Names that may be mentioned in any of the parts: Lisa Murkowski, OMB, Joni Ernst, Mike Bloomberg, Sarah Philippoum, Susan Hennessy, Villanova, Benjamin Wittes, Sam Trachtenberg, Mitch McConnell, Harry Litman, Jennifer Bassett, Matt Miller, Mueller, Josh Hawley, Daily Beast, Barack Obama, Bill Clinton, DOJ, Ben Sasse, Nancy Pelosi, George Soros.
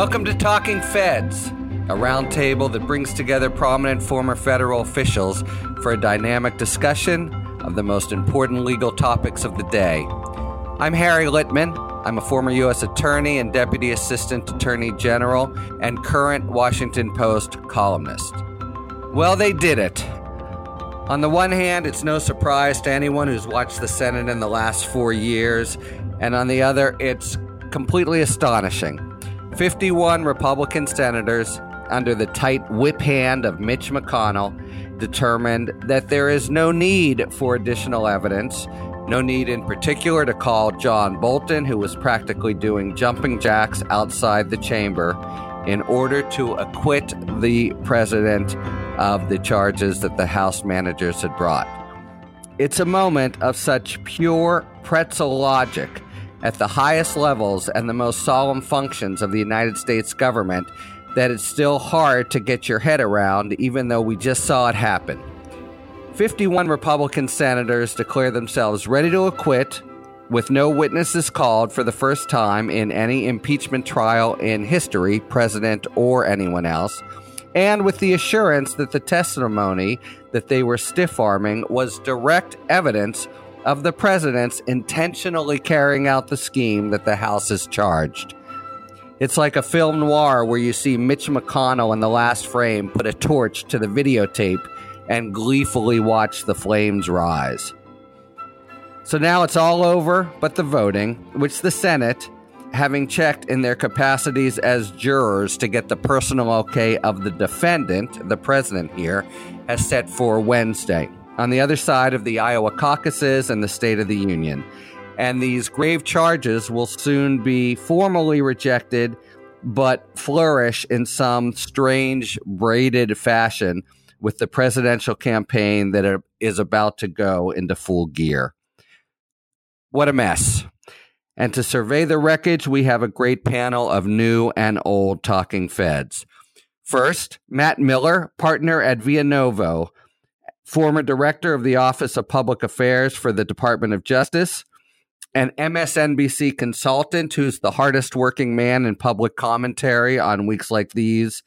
Welcome to Talking Feds, a roundtable that brings together prominent former federal officials for a dynamic discussion of the most important legal topics of the day. I'm Harry Litman. I'm a former U.S. attorney and deputy assistant attorney general and current Washington Post columnist. Well, they did it. On the one hand, it's no surprise to anyone who's watched the Senate in the last 4 years, and on the other, it's completely astonishing. 51 Republican senators, under the tight whip hand of Mitch McConnell, determined that there is no need for additional evidence, no need in particular to call John Bolton, who was practically doing jumping jacks outside the chamber, in order to acquit the president of the charges that the House managers had brought. It's a moment of such pure pretzel logic at the highest levels and the most solemn functions of the United States government that it's still hard to get your head around, even though we just saw it happen. 51 Republican senators declare themselves ready to acquit with no witnesses called for the first time in any impeachment trial in history, president or anyone else, and with the assurance that the testimony that they were stiff-arming was direct evidence of the president's intentionally carrying out the scheme that the House is charged. It's like a film noir where you see Mitch McConnell in the last frame put a torch to the videotape and gleefully watch the flames rise. So now it's all over but the voting, which the Senate, having checked in their capacities as jurors to get the personal okay of the defendant, the president here, has set for Wednesday, on the other side of the Iowa caucuses and the State of the Union. And these grave charges will soon be formally rejected, but flourish in some strange braided fashion with the presidential campaign that is about to go into full gear. What a mess. And to survey the wreckage, we have a great panel of new and old Talking Feds. First, Matt Miller, partner at Villanova, former director of the Office of Public Affairs for the Department of Justice, an MSNBC consultant who's the hardest working man in public commentary on weeks like these,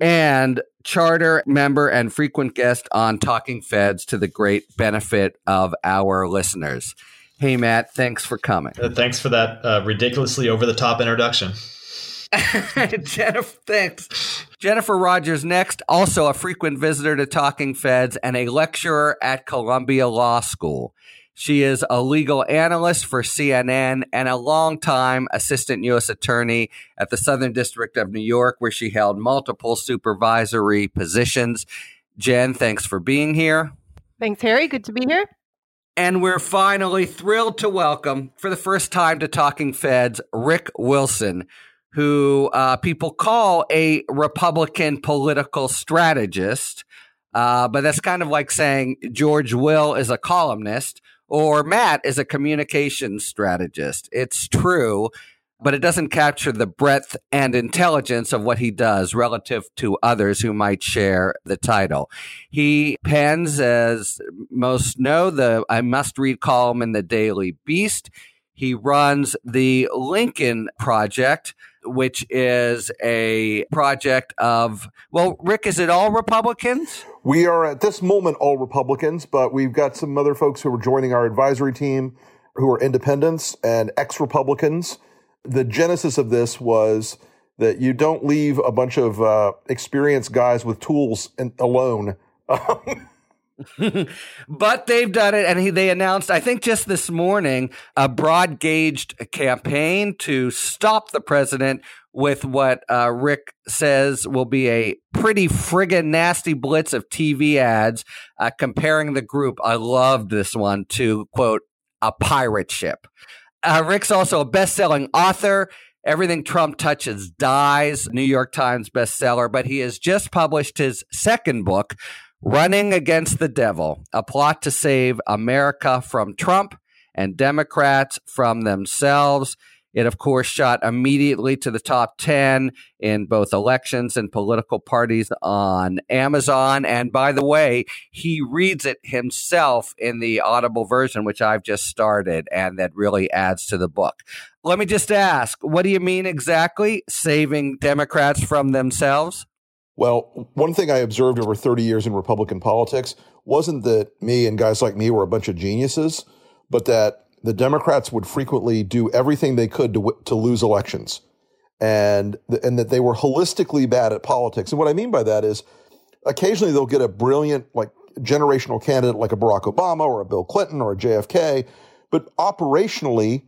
and charter member and frequent guest on Talking Feds to the great benefit of our listeners. Hey, Matt, thanks for coming. Thanks for that ridiculously over-the-top introduction. Jennifer, thanks. Jennifer Rogers next, also a frequent visitor to Talking Feds and a lecturer at Columbia Law School. She is a legal analyst for CNN and a longtime assistant U.S. attorney at the Southern District of New York, where she held multiple supervisory positions. Jen, thanks for being here. Thanks, Harry. Good to be here. And we're finally thrilled to welcome, for the first time to Talking Feds, Rick Wilson, who people call a Republican political strategist, but that's kind of like saying George Will is a columnist or Matt is a communications strategist. It's true, but it doesn't capture the breadth and intelligence of what he does relative to others who might share the title. He pens, as most know, I must-read column in the Daily Beast. He runs the Lincoln Project, which is a project of, well, Rick, is it all Republicans? We are at this moment all Republicans, but we've got some other folks who are joining our advisory team who are independents and ex-Republicans. The genesis of this was that you don't leave a bunch of experienced guys with tools alone. But they've done it, and they announced, I think just this morning, a broad-gauged campaign to stop the president with what Rick says will be a pretty friggin' nasty blitz of TV ads comparing the group, I loved this one, to, quote, a pirate ship. Rick's also a best-selling author, Everything Trump Touches Dies, New York Times bestseller, but he has just published his second book, Running Against the Devil, a plot to save America from Trump and Democrats from themselves. It, of course, shot immediately to the top 10 in both elections and political parties on Amazon. And by the way, he reads it himself in the Audible version, which I've just started, and that really adds to the book. Let me just ask, what do you mean exactly, saving Democrats from themselves? Well, one thing I observed over 30 years in Republican politics wasn't that me and guys like me were a bunch of geniuses, but that the Democrats would frequently do everything they could to lose elections, and that they were holistically bad at politics. And what I mean by that is occasionally they'll get a brilliant, like, generational candidate like a Barack Obama or a Bill Clinton or a JFK, but operationally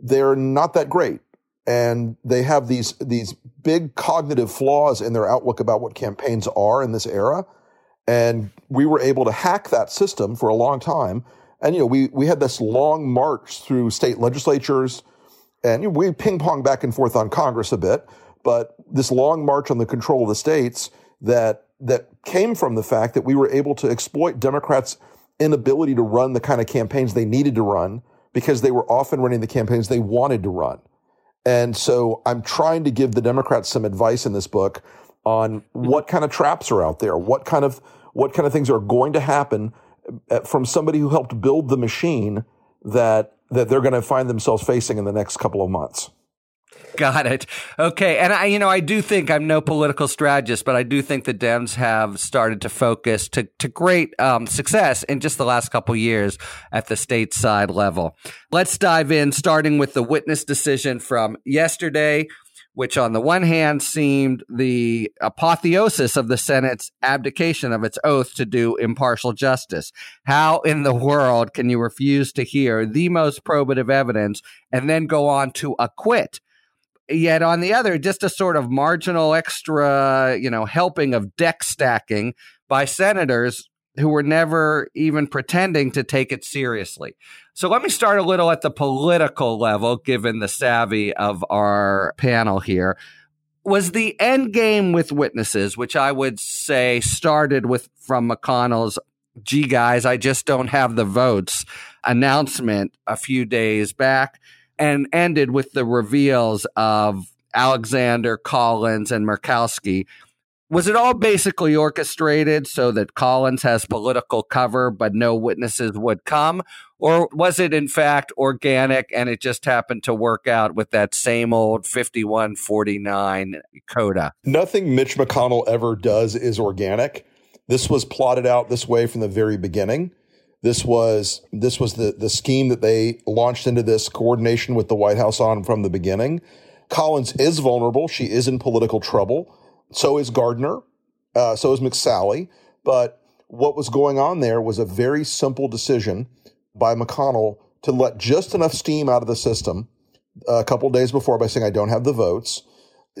they're not that great. And they have these big cognitive flaws in their outlook about what campaigns are in this era. And we were able to hack that system for a long time. And, you know, we had this long march through state legislatures, and, you know, we ping-pong back and forth on Congress a bit, but this long march on the control of the states that came from the fact that we were able to exploit Democrats' inability to run the kind of campaigns they needed to run because they were often running the campaigns they wanted to run. And so I'm trying to give the Democrats some advice in this book on what kind of traps are out there, what kind of things are going to happen from somebody who helped build the machine that they're going to find themselves facing in the next couple of months. Got it. Okay. And I do think, I'm no political strategist, but I do think the Dems have started to focus to great success in just the last couple of years at the stateside level. Let's dive in, starting with the witness decision from yesterday, which on the one hand seemed the apotheosis of the Senate's abdication of its oath to do impartial justice. How in the world can you refuse to hear the most probative evidence and then go on to acquit? Yet on the other, just a sort of marginal extra, helping of deck stacking by senators who were never even pretending to take it seriously. So let me start a little at the political level, given the savvy of our panel here. Was the end game with witnesses, which I would say started with from McConnell's, gee, guys, I just don't have the votes announcement a few days back, and ended with the reveals of Alexander, Collins, and Murkowski. Was it all basically orchestrated so that Collins has political cover but no witnesses would come? Or was it, in fact, organic and it just happened to work out with that same old 51-49 coda? Nothing Mitch McConnell ever does is organic. This was plotted out this way from the very beginning. This was the scheme that they launched into this coordination with the White House on from the beginning. Collins is vulnerable. She is in political trouble. So is Gardner. So is McSally. But what was going on there was a very simple decision by McConnell to let just enough steam out of the system a couple of days before by saying, I don't have the votes,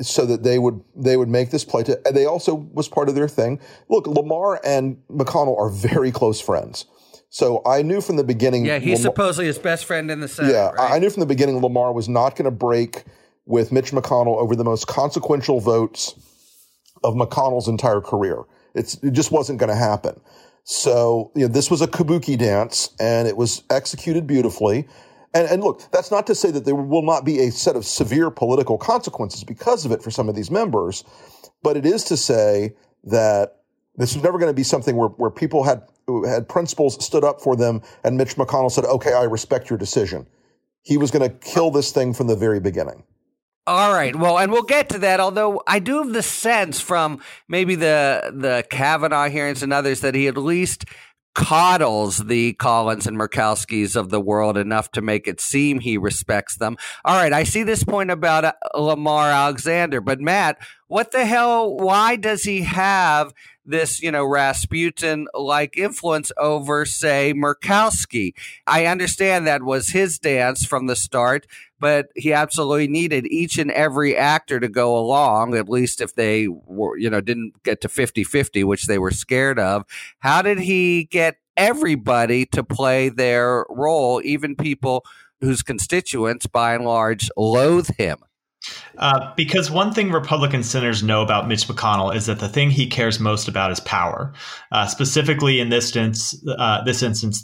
so that they would make this play. And they also was part of their thing. Look, Lamar and McConnell are very close friends. So I knew from the beginning. Yeah, he's supposedly his best friend in the Senate. Yeah, right? I knew from the beginning Lamar was not going to break with Mitch McConnell over the most consequential votes of McConnell's entire career. It just wasn't going to happen. So this was a kabuki dance, and it was executed beautifully. And look, that's not to say that there will not be a set of severe political consequences because of it for some of these members, but it is to say that this was never going to be something where people had principles stood up for them and Mitch McConnell said, okay, I respect your decision. He was going to kill this thing from the very beginning. All right. Well, and we'll get to that, although I do have the sense from maybe the Kavanaugh hearings and others that he at least coddles the Collins and Murkowskis of the world enough to make it seem he respects them. All right. I see this point about Lamar Alexander, but Matt, what the hell? Why does he have this, Rasputin-like influence over, say, Murkowski? I understand that was his dance from the start, but he absolutely needed each and every actor to go along, at least if they were, didn't get to 50-50, which they were scared of. How did he get everybody to play their role, even people whose constituents, by and large, loathe him? Because one thing Republican senators know about Mitch McConnell is that the thing he cares most about is power, specifically in this instance,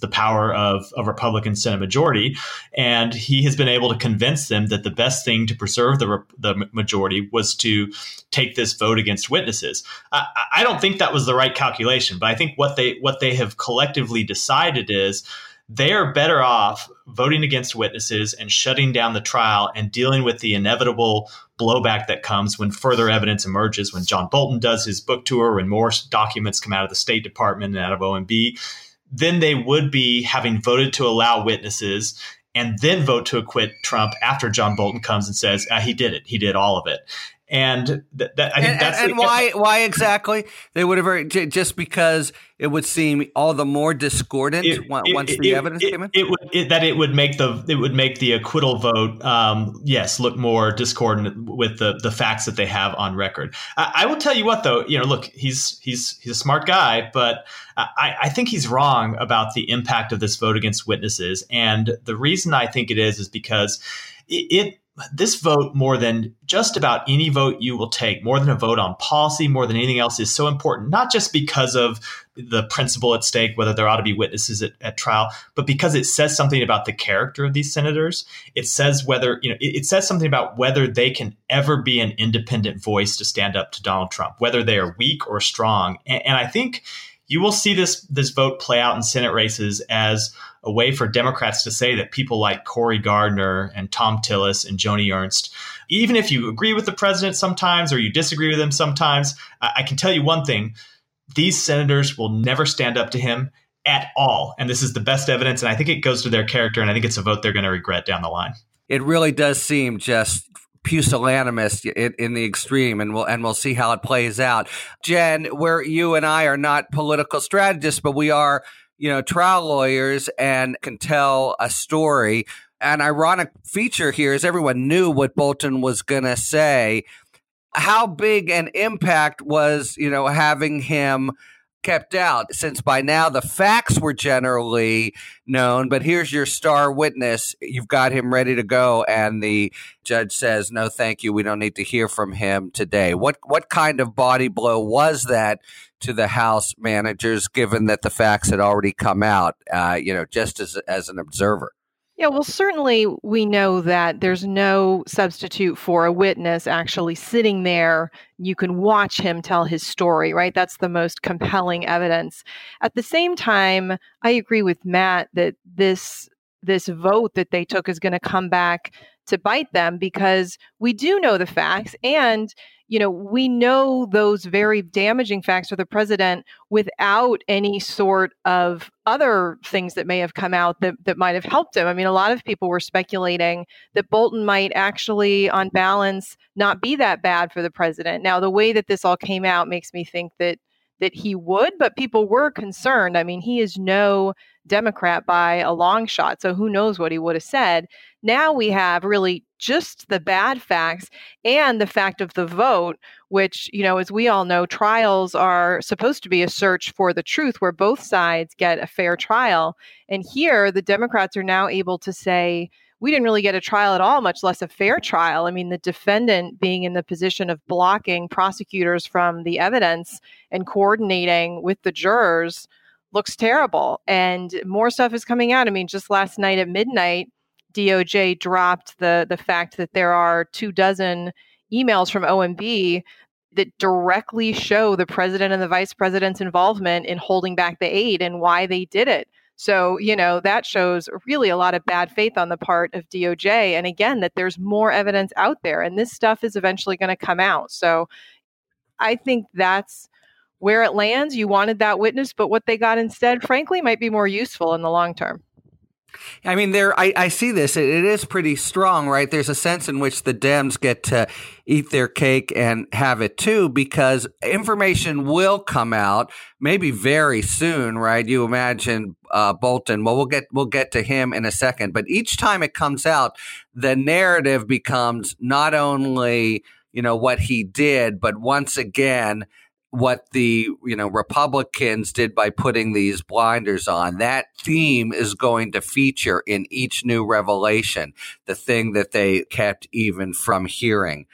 the power of a Republican Senate majority. And he has been able to convince them that the best thing to preserve the majority was to take this vote against witnesses. I don't think that was the right calculation, but I think what they have collectively decided is they are better off voting against witnesses and shutting down the trial and dealing with the inevitable blowback that comes when further evidence emerges, when John Bolton does his book tour, when more documents come out of the State Department and out of OMB, then they would be having voted to allow witnesses and then vote to acquit Trump after John Bolton comes and says, he did it. He did all of it. And why exactly they would have just because it would seem all the more discordant once the evidence came in. It would make the acquittal vote look more discordant with the facts that they have on record. I will tell you what though, look, he's a smart guy, but I think he's wrong about the impact of this vote against witnesses, and the reason I think it is because this vote, more than just about any vote you will take, more than a vote on policy, more than anything else, is so important, not just because of the principle at stake, whether there ought to be witnesses at trial, but because it says something about the character of these senators. It says whether, it says something about whether they can ever be an independent voice to stand up to Donald Trump, whether they are weak or strong. And I think you will see this vote play out in Senate races as a way for Democrats to say that people like Cory Gardner and Tom Tillis and Joni Ernst, even if you agree with the president sometimes or you disagree with him sometimes, I can tell you one thing. These senators will never stand up to him at all. And this is the best evidence. And I think it goes to their character. And I think it's a vote they're going to regret down the line. It really does seem just pusillanimous in the extreme, and we'll see how it plays out. Jen, where you and I are not political strategists, but we are trial lawyers and can tell a story. An ironic feature here is everyone knew what Bolton was going to say. How big an impact was, having him kept out, since by now the facts were generally known, but here's your star witness. You've got him ready to go. And the judge says, no, thank you. We don't need to hear from him today. What kind of body blow was that to the House managers, given that the facts had already come out, just as an observer? Yeah, well, certainly we know that there's no substitute for a witness actually sitting there. You can watch him tell his story, right? That's the most compelling evidence. At the same time, I agree with Matt that this vote that they took is going to come back to bite them, because we do know the facts, and we know those very damaging facts for the president without any sort of other things that may have come out that might have helped him. I mean, a lot of people were speculating that Bolton might actually, on balance, not be that bad for the president. Now, the way that this all came out makes me think that he would, but people were concerned. I mean, he is no Democrat by a long shot, so who knows what he would have said. Now we have really just the bad facts and the fact of the vote, which, as we all know, trials are supposed to be a search for the truth where both sides get a fair trial. And here, the Democrats are now able to say, we didn't really get a trial at all, much less a fair trial. I mean, the defendant being in the position of blocking prosecutors from the evidence and coordinating with the jurors looks terrible. And more stuff is coming out. I mean, just last night at midnight, DOJ dropped the fact that there are 24 emails from OMB that directly show the president and the vice president's involvement in holding back the aid and why they did it. So, that shows really a lot of bad faith on the part of DOJ. And again, that there's more evidence out there, and this stuff is eventually going to come out. So I think that's where it lands. You wanted that witness, but what they got instead, frankly, might be more useful in the long term. I mean, I see this. It is pretty strong, right? There's a sense in which the Dems get to eat their cake and have it too, because information will come out, maybe very soon, right? You imagine Bolton. Well, we'll get to him in a second. But each time it comes out, the narrative becomes not only what he did, but once again, what the, you know, Republicans did by putting these blinders on. That theme is going to feature in each new revelation, the thing that they kept even from hearing.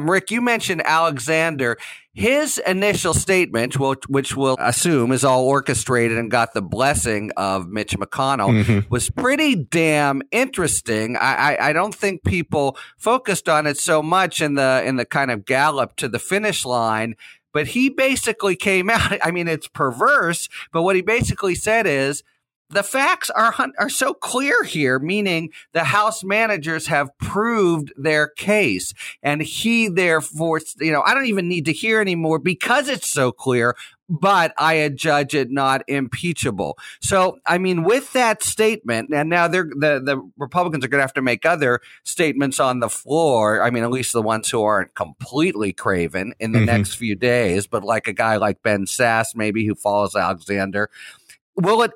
Rick, you mentioned Alexander. His initial statement, which we'll assume is all orchestrated and got the blessing of Mitch McConnell, was pretty damn interesting. I don't think people focused on it so much in the kind of gallop to the finish line. But he basically came out. I mean, it's perverse, but what he basically said is, the facts are so clear here, meaning the House managers have proved their case. And he therefore, you know, I don't even need to hear anymore because it's so clear, but I judge it not impeachable. So, I mean, with that statement, and now the Republicans are going to have to make other statements on the floor. I mean, at least the ones who aren't completely craven in the next few days, but like a guy like Ben Sasse, maybe, who follows Alexander.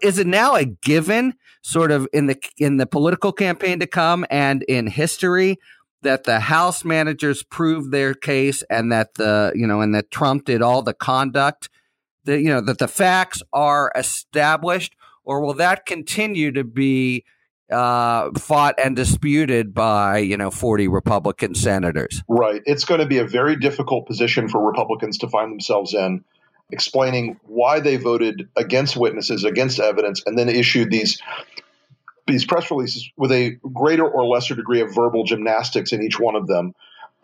Is it now a given, sort of in the political campaign to come and in history, that the House managers proved their case and that that Trump did all the conduct, that the facts are established, or will that continue to be fought and disputed by 40 Republican senators? Right. It's going to be a very difficult position for Republicans to find themselves in, explaining why they voted against witnesses, against evidence, and then issued these press releases with a greater or lesser degree of verbal gymnastics in each one of them,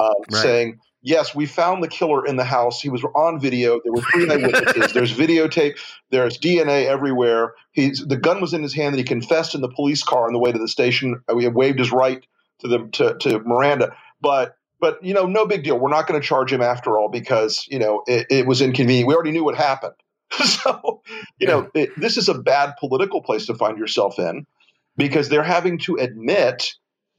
right, saying, yes, we found the killer in the house. He was on video. There were three eyewitnesses. There's videotape. There's DNA everywhere. The gun was in his hand that he confessed in the police car on the way to the station. We waived his right to Miranda. But, no big deal. We're not going to charge him after all because, it was inconvenient. We already knew what happened. So, this is a bad political place to find yourself in, because they're having to admit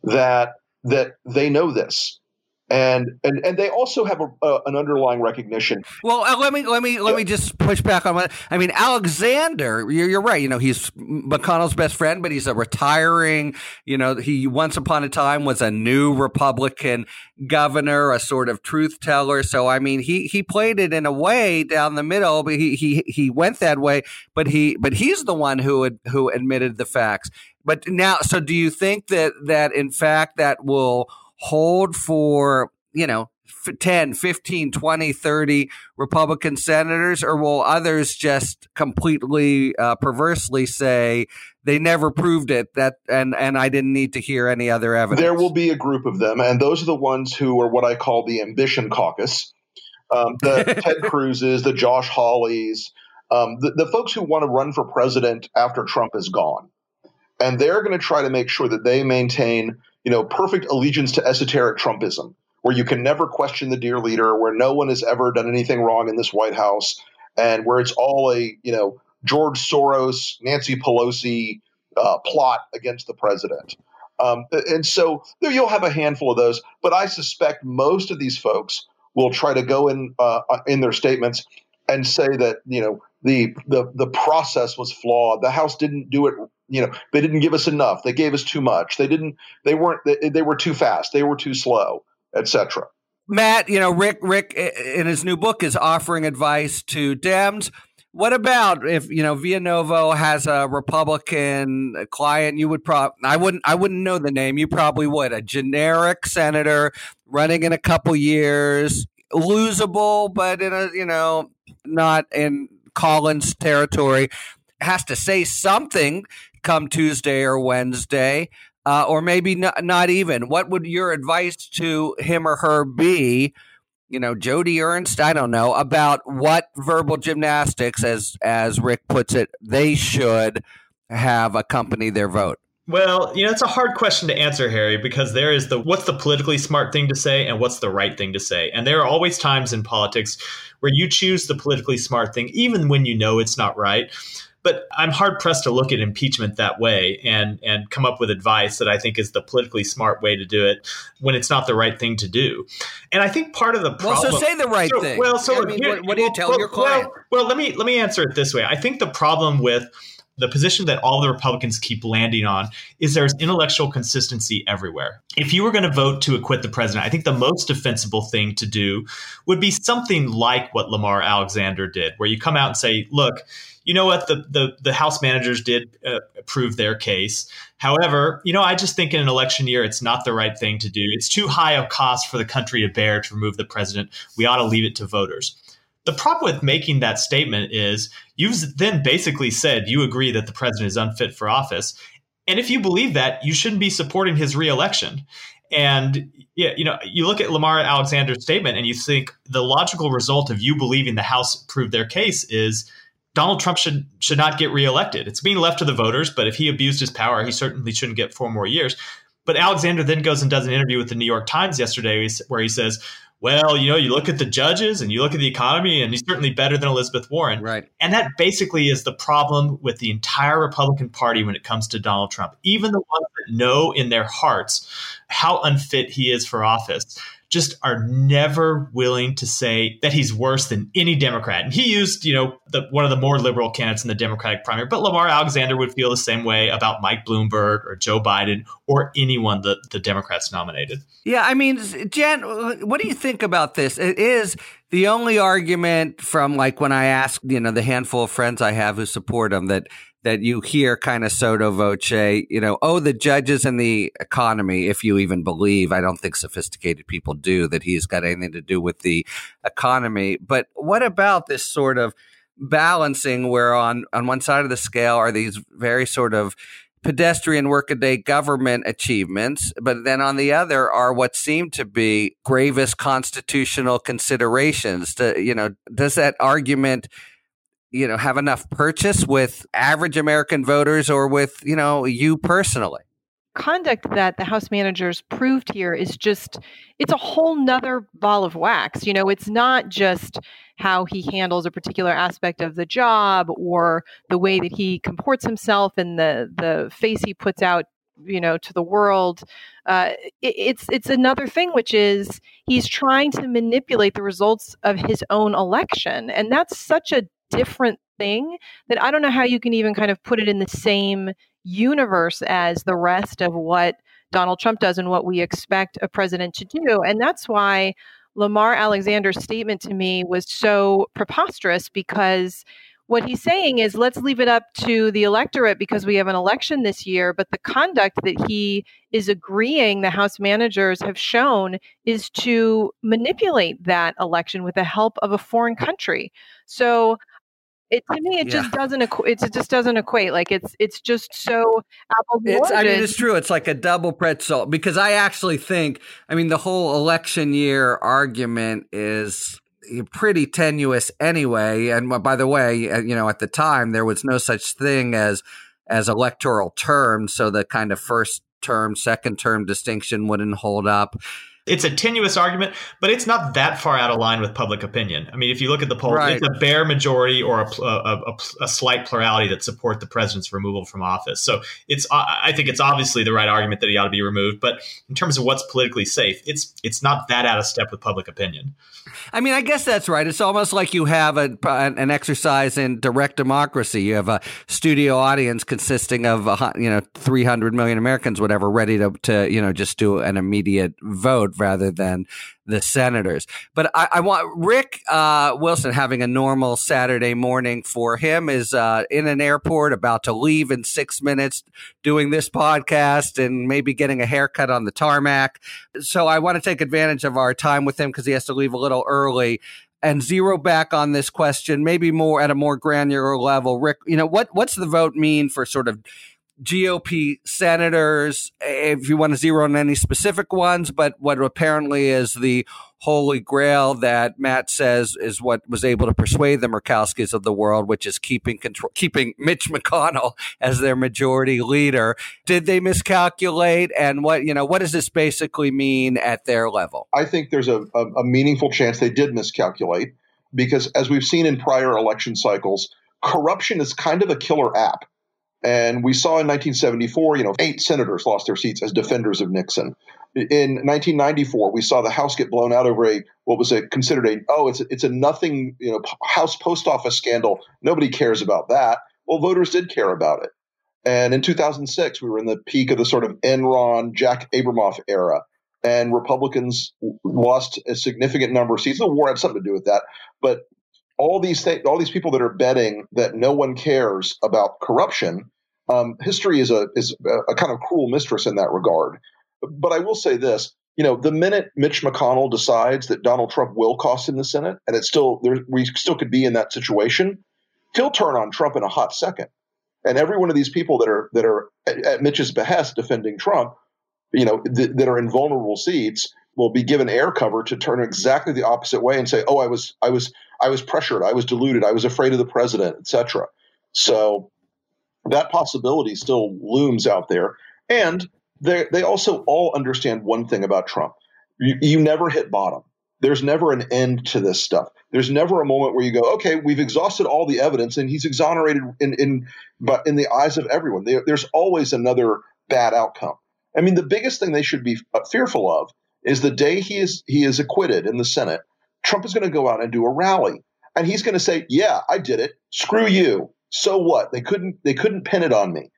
that they know this. And they also have an underlying recognition. Well, let me just push back on what I mean. Alexander, you're right. He's McConnell's best friend, but he's a retiring. He once upon a time was a new Republican governor, a sort of truth teller. So I mean, he played it in a way down the middle. But he went that way. But he's the one who admitted the facts. But now, so do you think that in fact that will hold for 10, 15, 20, 30 Republican senators, or will others just completely perversely say they never proved it, that and I didn't need to hear any other evidence? There will be a group of them, and those are the ones who are what I call the ambition caucus, the Ted Cruz's, the Josh Hawley's, the folks who want to run for president after Trump is gone. And they're going to try to make sure that they maintain, perfect allegiance to esoteric Trumpism, where you can never question the dear leader, where no one has ever done anything wrong in this White House, and where it's all a, George Soros, Nancy Pelosi plot against the president. And so you'll have a handful of those. But I suspect most of these folks will try to go in their statements and say that, the process was flawed. The House didn't do it. They didn't give us enough. They gave us too much. They were too fast. They were too slow, etc. Matt, Rick in his new book is offering advice to Dems. What about if, Villanova has a Republican client? You would I wouldn't know the name. You probably would. A generic senator running in a couple years, losable, but in a, not in Collins territory, has to say something come Tuesday or Wednesday, or maybe not even. What would your advice to him or her be, Joni Ernst, I don't know, about what verbal gymnastics, as Rick puts it, they should have accompany their vote? Well, it's a hard question to answer, Harry, because there is what's the politically smart thing to say and what's the right thing to say. And there are always times in politics where you choose the politically smart thing, even when you know it's not right. But I'm hard pressed to look at impeachment that way and come up with advice that I think is the politically smart way to do it when it's not the right thing to do. And I think part of the problem. Well, so say the right thing. Well, so what do you tell your client? Well, let me answer it this way. I think the problem with the position that all the Republicans keep landing on is there's intellectual consistency everywhere. If you were going to vote to acquit the president, I think the most defensible thing to do would be something like what Lamar Alexander did, where you come out and say, look, you know what, the House managers did prove their case. However, you know, I just think in an election year, it's not the right thing to do. It's too high a cost for the country to bear to remove the president. We ought to leave it to voters. The problem with making that statement is you've then basically said you agree that the president is unfit for office. And if you believe that, you shouldn't be supporting his reelection. And yeah, you know, you look at Lamar Alexander's statement and you think the logical result of you believing the House proved their case is Donald Trump should not get reelected. It's being left to the voters, but if he abused his power, he certainly shouldn't get 4 more years. But Alexander then goes and does an interview with the New York Times yesterday where he says, well, you know, you look at the judges and you look at the economy and he's certainly better than Elizabeth Warren. Right. And that basically is the problem with the entire Republican Party when it comes to Donald Trump. Even the ones that know in their hearts how unfit he is for office just are never willing to say that he's worse than any Democrat. And he used, you know, one of the more liberal candidates in the Democratic primary. But Lamar Alexander would feel the same way about Mike Bloomberg or Joe Biden or anyone that the Democrats nominated. Yeah, I mean, Jen, what do you think about this? It is the only argument from like when I ask, you know, the handful of friends I have who support him that you hear kind of sotto voce, you know, oh, the judges and the economy, if you even believe, I don't think sophisticated people do, that he's got anything to do with the economy. But what about this sort of balancing where on one side of the scale are these very sort of pedestrian workaday government achievements, but then on the other are what seem to be gravest constitutional considerations? Does that argument have enough purchase with average American voters or with, you personally? Conduct that the House managers proved here is just, it's a whole nother ball of wax. You know, it's not just how he handles a particular aspect of the job or the way that he comports himself and the face he puts out, you know, to the world. It's another thing, which is he's trying to manipulate the results of his own election. And that's such a different thing that I don't know how you can even kind of put it in the same universe as the rest of what Donald Trump does and what we expect a president to do. And that's why Lamar Alexander's statement to me was so preposterous, because what he's saying is let's leave it up to the electorate because we have an election this year. But the conduct that he is agreeing the House managers have shown is to manipulate that election with the help of a foreign country. So It just doesn't equate. Like it's just so apples and oranges. It's true. It's like a double pretzel, because I actually think, the whole election year argument is pretty tenuous anyway. And by the way, at the time there was no such thing as electoral terms, so the kind of first term, second term distinction wouldn't hold up. It's a tenuous argument, but it's not that far out of line with public opinion. If you look at the polls, right, it's a bare majority or a slight plurality that support the president's removal from office. So I think it's obviously the right argument that he ought to be removed. But in terms of what's politically safe, it's not that out of step with public opinion. I guess that's right. It's almost like you have an exercise in direct democracy. You have a studio audience consisting of 300 million Americans, whatever, ready to just do an immediate vote, rather than the senators. But I want Rick Wilson, having a normal Saturday morning for him, is in an airport, about to leave in 6 minutes, doing this podcast and maybe getting a haircut on the tarmac. So I want to take advantage of our time with him, because he has to leave a little early, and zero back on this question, maybe more at a more granular level. Rick, what's the vote mean for sort of GOP senators, if you want to zero on any specific ones, but what apparently is the holy grail that Matt says is what was able to persuade the Murkowskis of the world, which is keeping Mitch McConnell as their majority leader. Did they miscalculate? And what does this basically mean at their level? I think there's a meaningful chance they did miscalculate, because as we've seen in prior election cycles, corruption is kind of a killer app. And we saw in 1974, 8 senators lost their seats as defenders of Nixon. In 1994, we saw the House get blown out over what was considered a nothing, House post office scandal. Nobody cares about that. Well, voters did care about it. And in 2006, we were in the peak of the sort of Enron, Jack Abramoff era. And Republicans lost a significant number of seats. The war had something to do with that. But all these people that are betting that no one cares about corruption, history is a kind of cruel mistress in that regard. But I will say this. You know, the minute Mitch McConnell decides that Donald Trump will cost him the Senate, and it's still there, we still could be in that situation, he'll turn on Trump in a hot second. And every one of these people that are at Mitch's behest defending Trump, you know, that are in vulnerable seats, will be given air cover to turn exactly the opposite way and say, "Oh, I was pressured, I was deluded, I was afraid of the president, etc." So that possibility still looms out there, and they also all understand one thing about Trump. You never hit bottom. There's never an end to this stuff. There's never a moment where you go, okay, we've exhausted all the evidence and he's exonerated but in the eyes of everyone. There's always another bad outcome. I mean, the biggest thing they should be fearful of is the day he is acquitted in the Senate, Trump is going to go out and do a rally. And he's going to say, yeah, I did it. Screw you. So what? They couldn't pin it on me.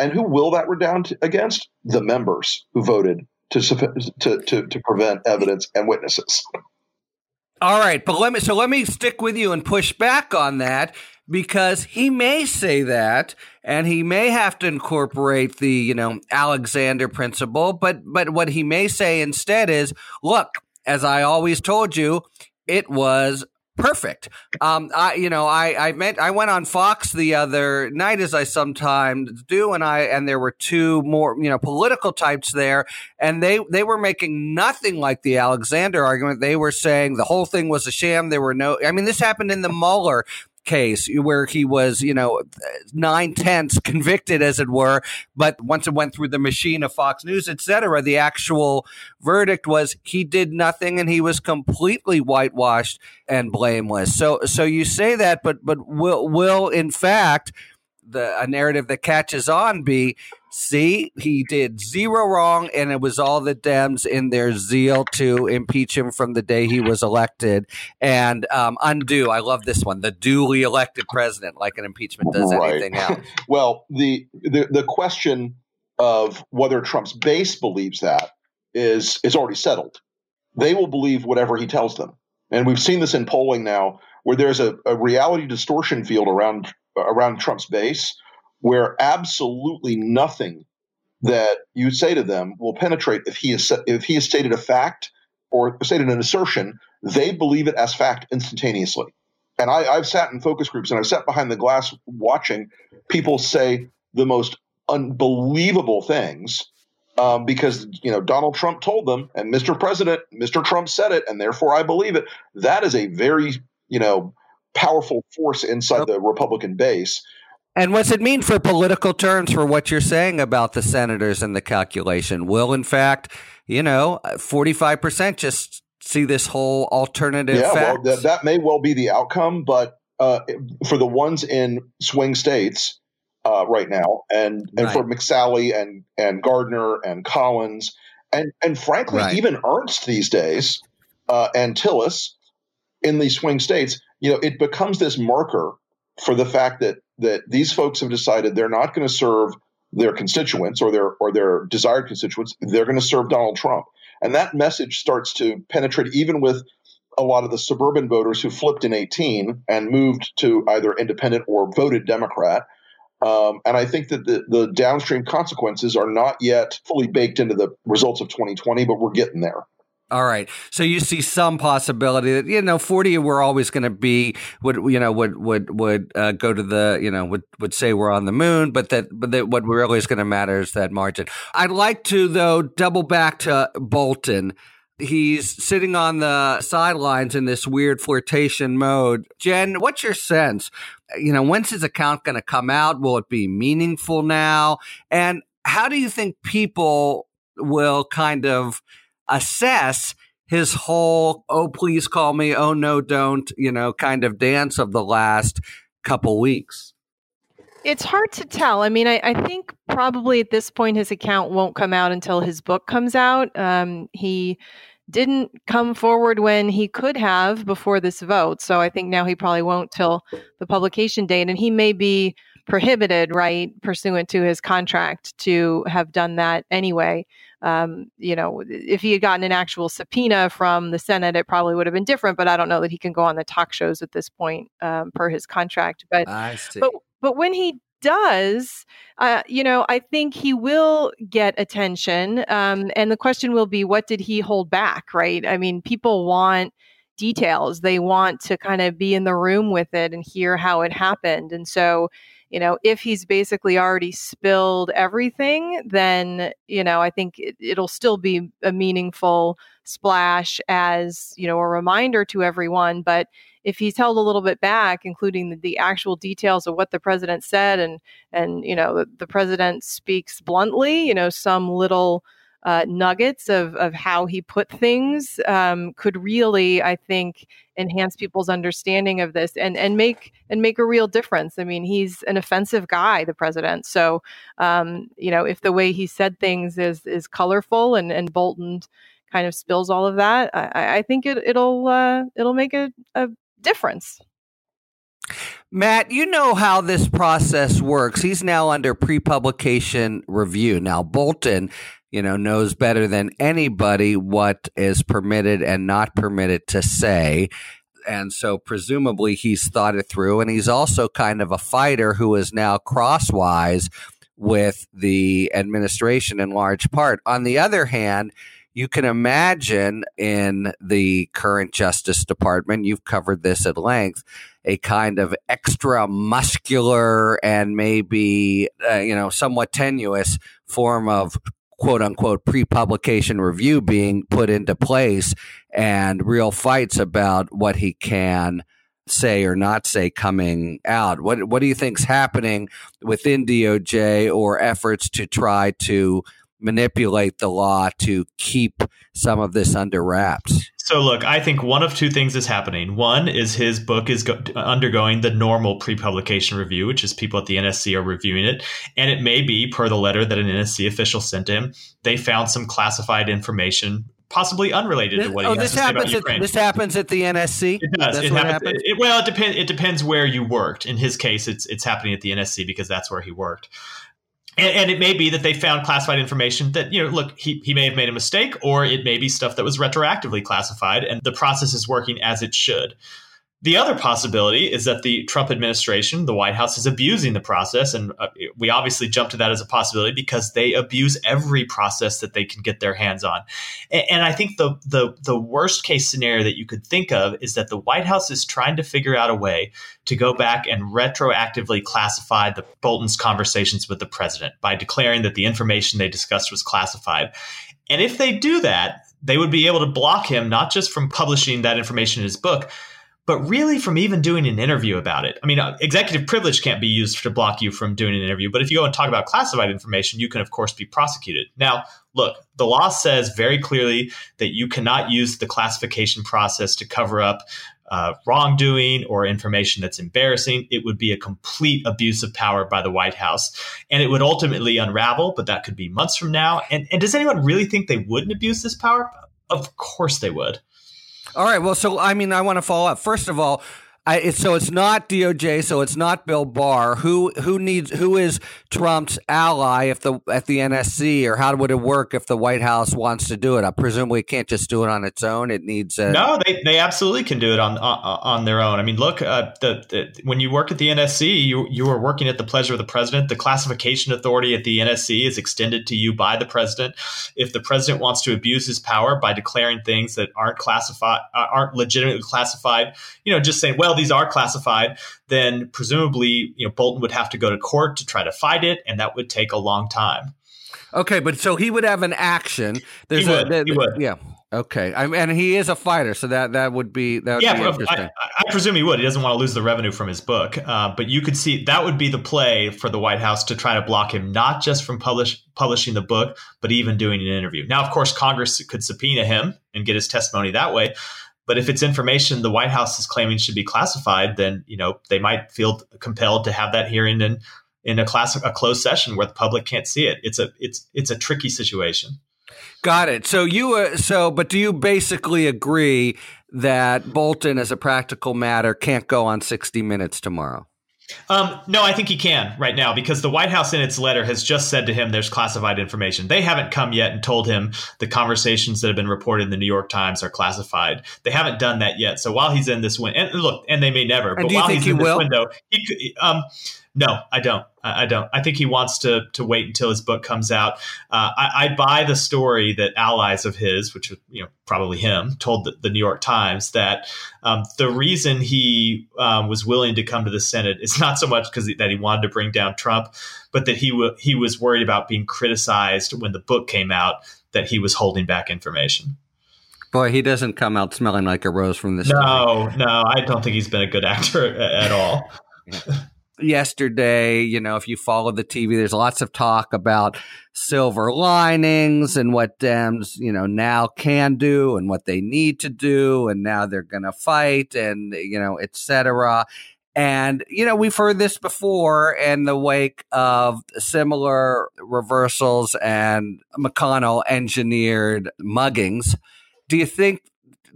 And who will that redound against? The members who voted to prevent evidence and witnesses. All right, but let me stick with you and push back on that, because he may say that, and he may have to incorporate the, you know, Alexander principle. But what he may say instead is, look, as I always told you, it was perfect. I went on Fox the other night, as I sometimes do, and there were two more, you know, political types there, and they were making nothing like the Alexander argument. They were saying the whole thing was a sham. There were no, I mean, this happened in the Mueller case where he was, you know, 9/10 convicted, as it were, but once it went through the machine of Fox News, etc., the actual verdict was he did nothing and he was completely whitewashed and blameless. So you say that, but will in fact a narrative that catches on be, see, he did zero wrong, and it was all the Dems in their zeal to impeach him from the day he was elected and undo. I love this one: the duly elected president, like an impeachment does anything else. Well, the question of whether Trump's base believes that is already settled. They will believe whatever he tells them, and we've seen this in polling now, where there's a reality distortion field around Trump's base, where absolutely nothing that you say to them will penetrate if he has stated a fact or stated an assertion. They believe it as fact instantaneously. And I've sat in focus groups and I've sat behind the glass watching people say the most unbelievable things because, you know, Donald Trump told them, and Mr. President, Mr. Trump said it, and therefore I believe it. That is a very, you know, powerful force inside the Republican base. And what's it mean for political terms for what you're saying about the senators and the calculation? Will, in fact, you know, 45% just see this whole alternative fact? Well, that may well be the outcome, but for the ones in swing states right now, and for McSally and Gardner and Collins and frankly, even Ernst these days and Tillis in these swing states, you know, it becomes this marker for the fact that these folks have decided they're not going to serve their constituents or their desired constituents. They're going to serve Donald Trump. And that message starts to penetrate even with a lot of the suburban voters who flipped in 2018 and moved to either independent or voted Democrat. And I think that the downstream consequences are not yet fully baked into the results of 2020, but we're getting there. All right. So you see some possibility that, you know, 40 we're always going to be would go to the, you know, would say we're on the moon, but that what really is going to matter is that margin. I'd like to, though, double back to Bolton. He's sitting on the sidelines in this weird flirtation mode. Jen, what's your sense? You know, when's his account going to come out? Will it be meaningful now? And how do you think people will kind of assess his whole, oh, please call me, oh, no, don't, you know, kind of dance of the last couple weeks? It's hard to tell. I mean, I think probably at this point his account won't come out until his book comes out. He didn't come forward when he could have before this vote. So I think now he probably won't till the publication date. And he may be prohibited, right, pursuant to his contract to have done that anyway. You know, if he had gotten an actual subpoena from the Senate, it probably would have been different. But I don't know that he can go on the talk shows at this point per his contract. But I see. But when he does, you know, I think he will get attention. And the question will be, what did he hold back, right? I mean, people want details. They want to kind of be in the room with it and hear how it happened. And so, you know, if he's basically already spilled everything, then, you know, I think it'll still be a meaningful splash as, you know, a reminder to everyone. But if he's held a little bit back, including the actual details of what the president said, and you know, the president speaks bluntly, you know, some little nuggets of how he put things could really, I think, enhance people's understanding of this and make a real difference. I mean, he's an offensive guy, the president. So, you know, if the way he said things is colorful and Bolton kind of spills all of that, I think it'll make a difference. Matt, you know how this process works. He's now under pre-publication review. Now, Bolton, you know, knows better than anybody what is permitted and not permitted to say. And so presumably he's thought it through. And he's also kind of a fighter who is now crosswise with the administration in large part. On the other hand, you can imagine in the current Justice Department, you've covered this at length, a kind of extra muscular and maybe, you know, somewhat tenuous form of quote unquote pre-publication review being put into place, and real fights about what he can say or not say coming out. What do you think's happening within DOJ, or efforts to try to manipulate the law to keep some of this under wraps? So look, I think one of two things is happening. One is his book is undergoing the normal pre-publication review, which is people at the NSC are reviewing it. And it may be, per the letter that an NSC official sent him, they found some classified information possibly unrelated to what he has to say about Ukraine. This happens at the NSC? It does. It depends. It depends where you worked. In his case, it's happening at the NSC because that's where he worked. And it may be that they found classified information that, you know, look, he may have made a mistake, or it may be stuff that was retroactively classified, and the process is working as it should. The other possibility is that the Trump administration, the White House, is abusing the process. And we obviously jump to that as a possibility because they abuse every process that they can get their hands on. And I think the worst case scenario that you could think of is that the White House is trying to figure out a way to go back and retroactively classify the Bolton's conversations with the president by declaring that the information they discussed was classified. And if they do that, they would be able to block him, not just from publishing that information in his book, but really from even doing an interview about it. I mean, executive privilege can't be used to block you from doing an interview, but if you go and talk about classified information, you can, of course, be prosecuted. Now, look, the law says very clearly that you cannot use the classification process to cover up wrongdoing or information that's embarrassing. It would be a complete abuse of power by the White House, and it would ultimately unravel, but that could be months from now. And does anyone really think they wouldn't abuse this power? Of course they would. All right. Well, so I mean, I want to follow up. First of all, so it's not DOJ, so it's not Bill Barr. Who is Trump's ally at the NSC, or how would it work if the White House wants to do it? I presumably it can't just do it on its own. It needs no. They absolutely can do it on their own. I mean, look, when you work at the NSC, you are working at the pleasure of the president. The classification authority at the NSC is extended to you by the president. If the president wants to abuse his power by declaring things that aren't legitimately classified, you know, just saying, well, these are classified, then presumably, you know, Bolton would have to go to court to try to fight it, and that would take a long time. Okay, but so he would have an action. He would. Yeah. Okay, and he is a fighter, so that would be be interesting. I presume he would. He doesn't want to lose the revenue from his book, but you could see that would be the play for the White House to try to block him, not just from publishing the book, but even doing an interview. Now, of course, Congress could subpoena him and get his testimony that way. But if it's information the White House is claiming should be classified, then, you know, they might feel compelled to have that hearing in a closed session where the public can't see it. It's a tricky situation. Got it. So but do you basically agree that Bolton, as a practical matter, can't go on 60 Minutes tomorrow? No, I think he can right now because the White House in its letter has just said to him there's classified information. They haven't come yet and told him the conversations that have been reported in the New York Times are classified. They haven't done that yet. So while he's in this window, and look, and they may never, but while he's in this window, he could, no, I don't. I don't. I think he wants to wait until his book comes out. I buy the story that allies of his, which was, you know, probably him, told the New York Times that the reason he was willing to come to the Senate is not so much because that he wanted to bring down Trump, but that he was worried about being criticized when the book came out that he was holding back information. Boy, he doesn't come out smelling like a rose from this. No, I don't think he's been a good actor at all. Yeah. Yesterday, you know, if you follow the TV, there's lots of talk about silver linings and what Dems, you know, now can do and what they need to do. And now they're going to fight and, you know, et cetera. And, you know, we've heard this before in the wake of similar reversals and McConnell engineered muggings. Do you think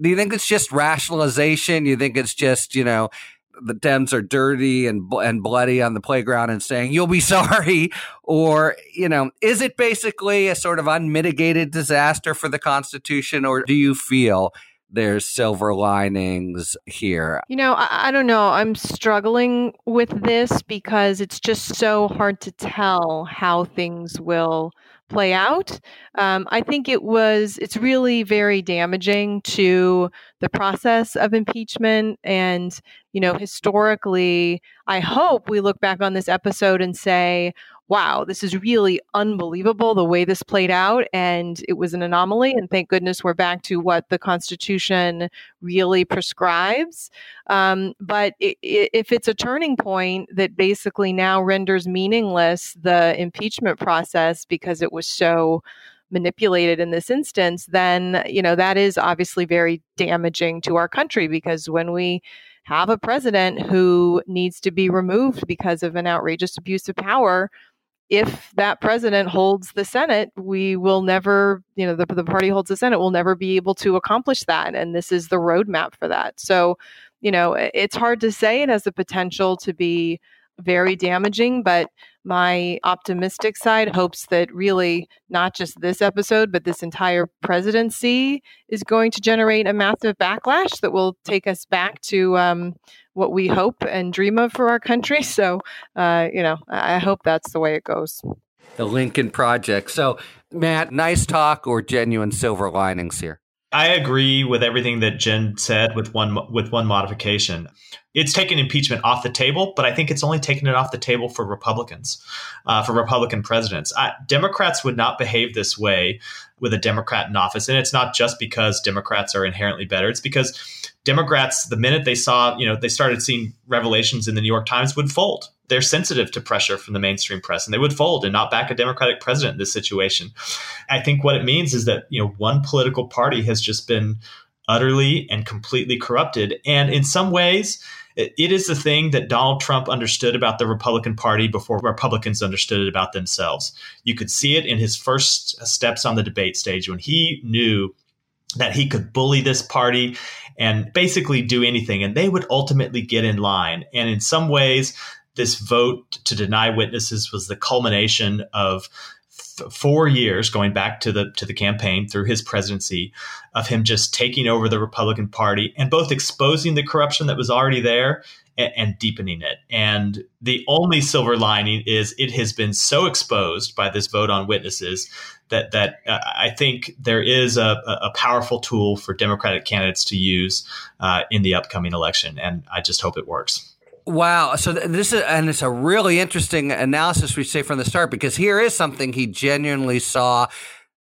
it's just rationalization? You think it's just, you know, the Dems are dirty and bloody on the playground and saying, you'll be sorry? Or, you know, is it basically a sort of unmitigated disaster for the Constitution? Or do you feel there's silver linings here? You know, I don't know. I'm struggling with this because it's just so hard to tell how things will play out. I think it's really very damaging to the process of impeachment. And, you know, historically, I hope we look back on this episode and say, wow, this is really unbelievable the way this played out. And it was an anomaly. And thank goodness we're back to what the Constitution really prescribes. But if it's a turning point that basically now renders meaningless the impeachment process because it was so manipulated in this instance, then, you know, that is obviously very damaging to our country, because when we have a president who needs to be removed because of an outrageous abuse of power, if that president holds the Senate, we will never, you know, the party holds the Senate, will never be able to accomplish that. And this is the roadmap for that. So, you know, it's hard to say. It has the potential to be very damaging, but my optimistic side hopes that really not just this episode, but this entire presidency is going to generate a massive backlash that will take us back to what we hope and dream of for our country. So, you know, I hope that's the way it goes. The Lincoln Project. So, Matt, nice talk or genuine silver linings here? I agree with everything that Jen said with one modification. It's taken impeachment off the table, but I think it's only taken it off the table for Republicans, for Republican presidents. Democrats would not behave this way with a Democrat in office. And it's not just because Democrats are inherently better. It's because Democrats, the minute they saw, you know, they started seeing revelations in the New York Times, would fold. They're sensitive to pressure from the mainstream press, and they would fold and not back a Democratic president in this situation. I think what it means is that, you know, one political party has just been utterly and completely corrupted. And in some ways, it is the thing that Donald Trump understood about the Republican Party before Republicans understood it about themselves. You could see it in his first steps on the debate stage when he knew that he could bully this party and basically do anything, and they would ultimately get in line. And in some ways, this vote to deny witnesses was the culmination of 4 years, going back to the campaign through his presidency, of him just taking over the Republican Party and both exposing the corruption that was already there and deepening it. And the only silver lining is it has been so exposed by this vote on witnesses that I think there is a powerful tool for Democratic candidates to use in the upcoming election. And I just hope it works. Wow. So it's a really interesting analysis, we say from the start, because here is something he genuinely saw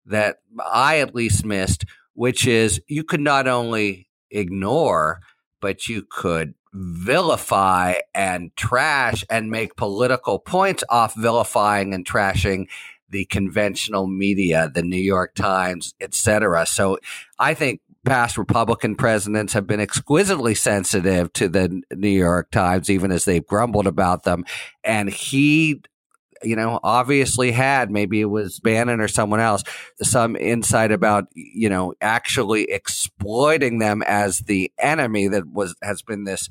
that I at least missed, which is you could not only ignore, but you could vilify and trash and make political points off vilifying and trashing the conventional media, the New York Times, et cetera. So I think past Republican presidents have been exquisitely sensitive to the New York Times, even as they've grumbled about them. And he, you know, obviously had, maybe it was Bannon or someone else, some insight about, you know, actually exploiting them as the enemy that has been this,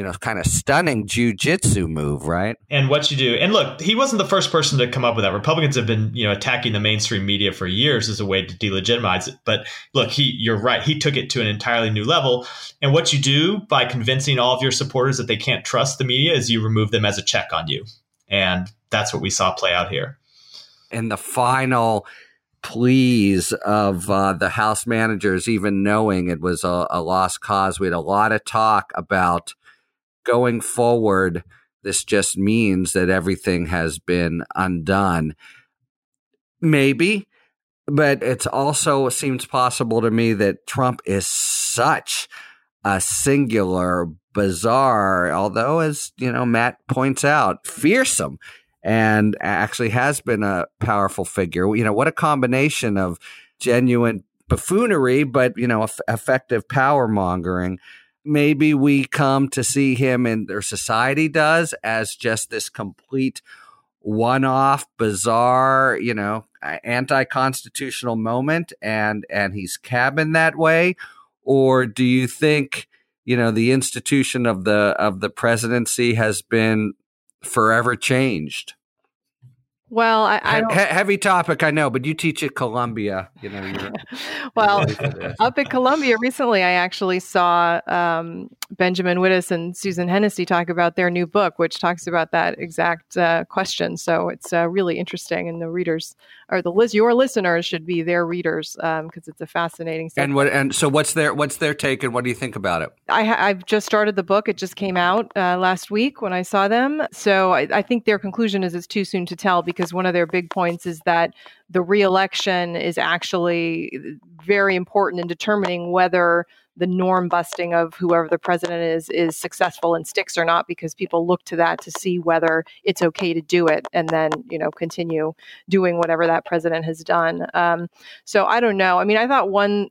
you know, kind of stunning jujitsu move, right? And what you do. And look, he wasn't the first person to come up with that. Republicans have been, you know, attacking the mainstream media for years as a way to delegitimize it. But look, you're right. He took it to an entirely new level. And what you do by convincing all of your supporters that they can't trust the media is you remove them as a check on you. And that's what we saw play out here. And the final pleas of the House managers, even knowing it was a lost cause. We had a lot of talk about going forward. This just means that everything has been undone. Maybe, but it also seems possible to me that Trump is such a singular, bizarre, although, as you know, Matt points out, fearsome, and actually has been a powerful figure. You know, what a combination of genuine buffoonery, but, you know, effective power mongering. Maybe we come to see him, and their society does, as just this complete one-off, bizarre, you know, anti-constitutional moment, and he's cabined that way. Or do you think, you know, the institution of the presidency has been forever changed? Well, I don't... Heavy topic, I know, but you teach at Columbia, you know. Well, up at Columbia recently, I actually saw Benjamin Wittes and Susan Hennessy talk about their new book, which talks about that exact question. So it's really interesting, and the readers or your listeners should be their readers because it's a fascinating subject. And so what's their take, and what do you think about it? I've just started the book; it just came out last week when I saw them. So I think their conclusion is it's too soon to tell, because one of their big points is that the reelection is actually very important in determining whether the norm busting of whoever the president is successful and sticks or not, because people look to that to see whether it's okay to do it and then, you know, continue doing whatever that president has done. So I don't know. I mean, I thought one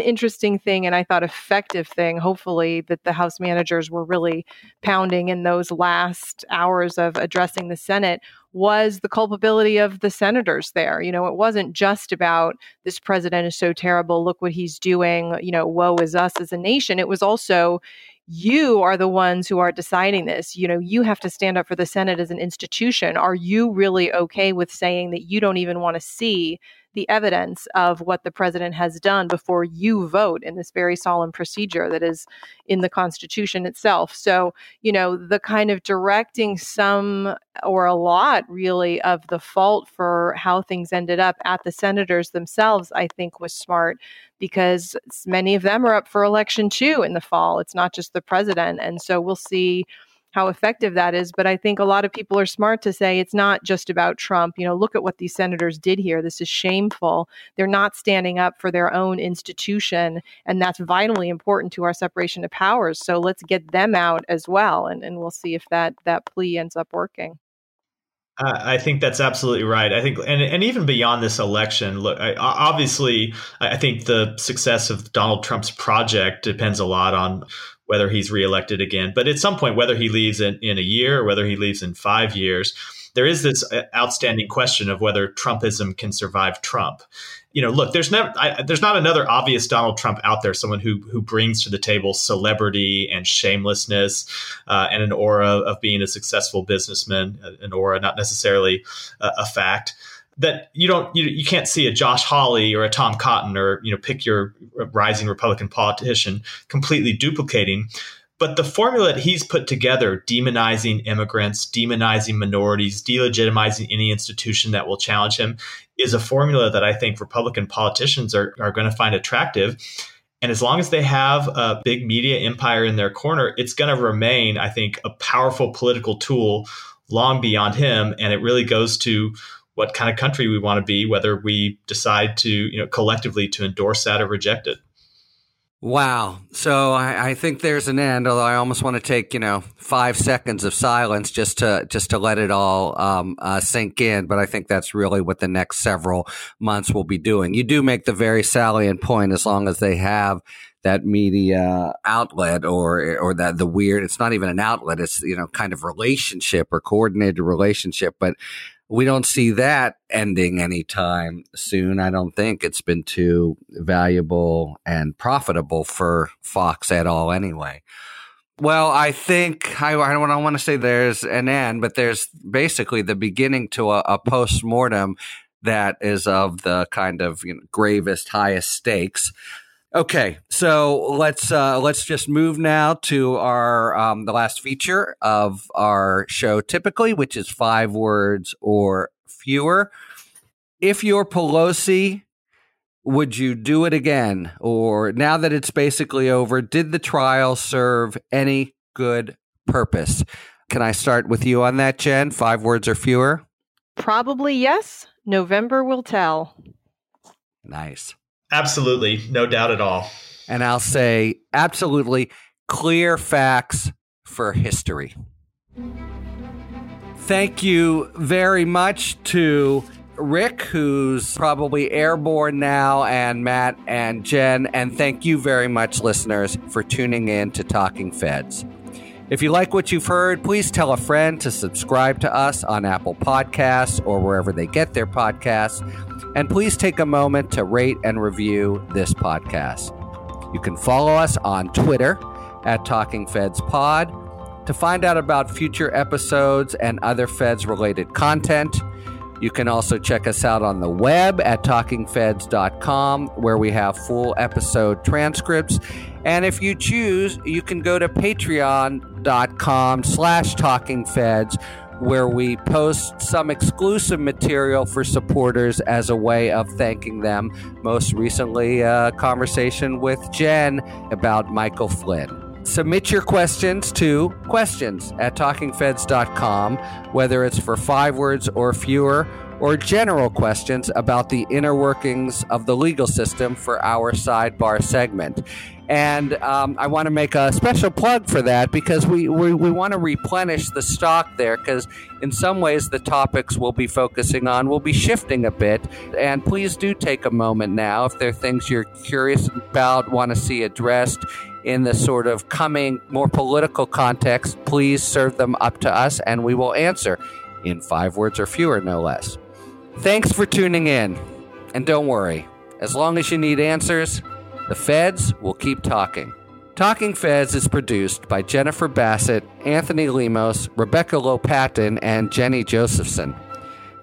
interesting thing, and I thought effective thing, hopefully, that the House managers were really pounding in those last hours of addressing the Senate was the culpability of the senators there. You know, it wasn't just about this president is so terrible, look what he's doing, you know, woe is us as a nation. It was also, you are the ones who are deciding this. You know, you have to stand up for the Senate as an institution. Are you really okay with saying that you don't even want to see the evidence of what the president has done before you vote in this very solemn procedure that is in the Constitution itself? So, you know, the kind of directing some or a lot really of the fault for how things ended up at the senators themselves, I think, was smart, because many of them are up for election too in the fall. It's not just the president. And so we'll see how effective that is. But I think a lot of people are smart to say it's not just about Trump. You know, look at what these senators did here. This is shameful. They're not standing up for their own institution. And that's vitally important to our separation of powers. So let's get them out as well. And we'll see if that plea ends up working. I think that's absolutely right. I think, and even beyond this election, look, obviously, I think the success of Donald Trump's project depends a lot on whether he's reelected again. But at some point, whether he leaves in a year or whether he leaves in 5 years, there is this outstanding question of whether Trumpism can survive Trump. You know, look, there's not another obvious Donald Trump out there, someone who brings to the table celebrity and shamelessness and an aura of being a successful businessman, an aura, not necessarily a fact. That you can't see a Josh Hawley or a Tom Cotton or, you know, pick your rising Republican politician completely duplicating. But the formula that he's put together, demonizing immigrants, demonizing minorities, delegitimizing any institution that will challenge him, is a formula that I think Republican politicians are going to find attractive. And as long as they have a big media empire in their corner, it's going to remain, I think, a powerful political tool long beyond him. And it really goes to what kind of country we want to be, whether we decide to, you know, collectively to endorse that or reject it. Wow. So I think there's an end, although I almost want to take, you know, 5 seconds of silence just to let it all sink in. But I think that's really what the next several months will be doing. You do make the very salient point, as long as they have that media outlet or that the weird, it's not even an outlet, it's, you know, kind of relationship or coordinated relationship. But we don't see that ending anytime soon. I don't think it's been too valuable and profitable for Fox at all anyway. Well, I think I don't want to say there's an end, but there's basically the beginning to a postmortem that is of the kind of gravest, highest stakes. Okay, so let's just move now to our the last feature of our show, typically, which is 5 words or fewer. If you're Pelosi, would you do it again? Or now that it's basically over, did the trial serve any good purpose? Can I start with you on that, Jen? 5 words or fewer? Probably yes. November will tell. Nice. Absolutely. No doubt at all. And I'll say absolutely clear facts for history. Thank you very much to Rick, who's probably airborne now, and Matt and Jen. And thank you very much, listeners, for tuning in to Talking Feds. If you like what you've heard, please tell a friend to subscribe to us on Apple Podcasts or wherever they get their podcasts. And please take a moment to rate and review this podcast. You can follow us on Twitter at Talking Feds Pod to find out about future episodes and other Feds-related content. You can also check us out on the web at talkingfeds.com, where we have full episode transcripts. And if you choose, you can go to patreon.com/talkingfeds, where we post some exclusive material for supporters as a way of thanking them. Most recently, a conversation with Jen about Michael Flynn. Submit your questions to questions@talkingfeds.com, whether it's for 5 words or fewer, or general questions about the inner workings of the legal system for our sidebar segment. And I want to make a special plug for that, because we want to replenish the stock there, because in some ways the topics we'll be focusing on will be shifting a bit. And please do take a moment now if there are things you're curious about, want to see addressed in the sort of coming more political context. Please serve them up to us, and we will answer in 5 words or fewer, no less. Thanks for tuning in. And don't worry, as long as you need answers, the Feds will keep talking. Talking Feds is produced by Jennifer Bassett, Anthony Lemos, Rebecca Lopatin, and Jenny Josephson.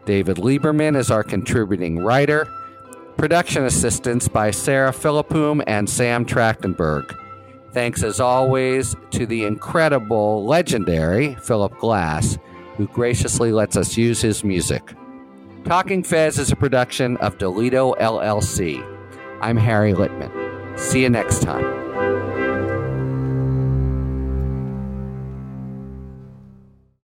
David Lieberman is our contributing writer. Production assistance by Sarah Philippoum and Sam Trachtenberg. Thanks, as always, to the incredible, legendary Philip Glass, who graciously lets us use his music. Talking Feds is a production of Delito LLC. I'm Harry Litman. See you next time.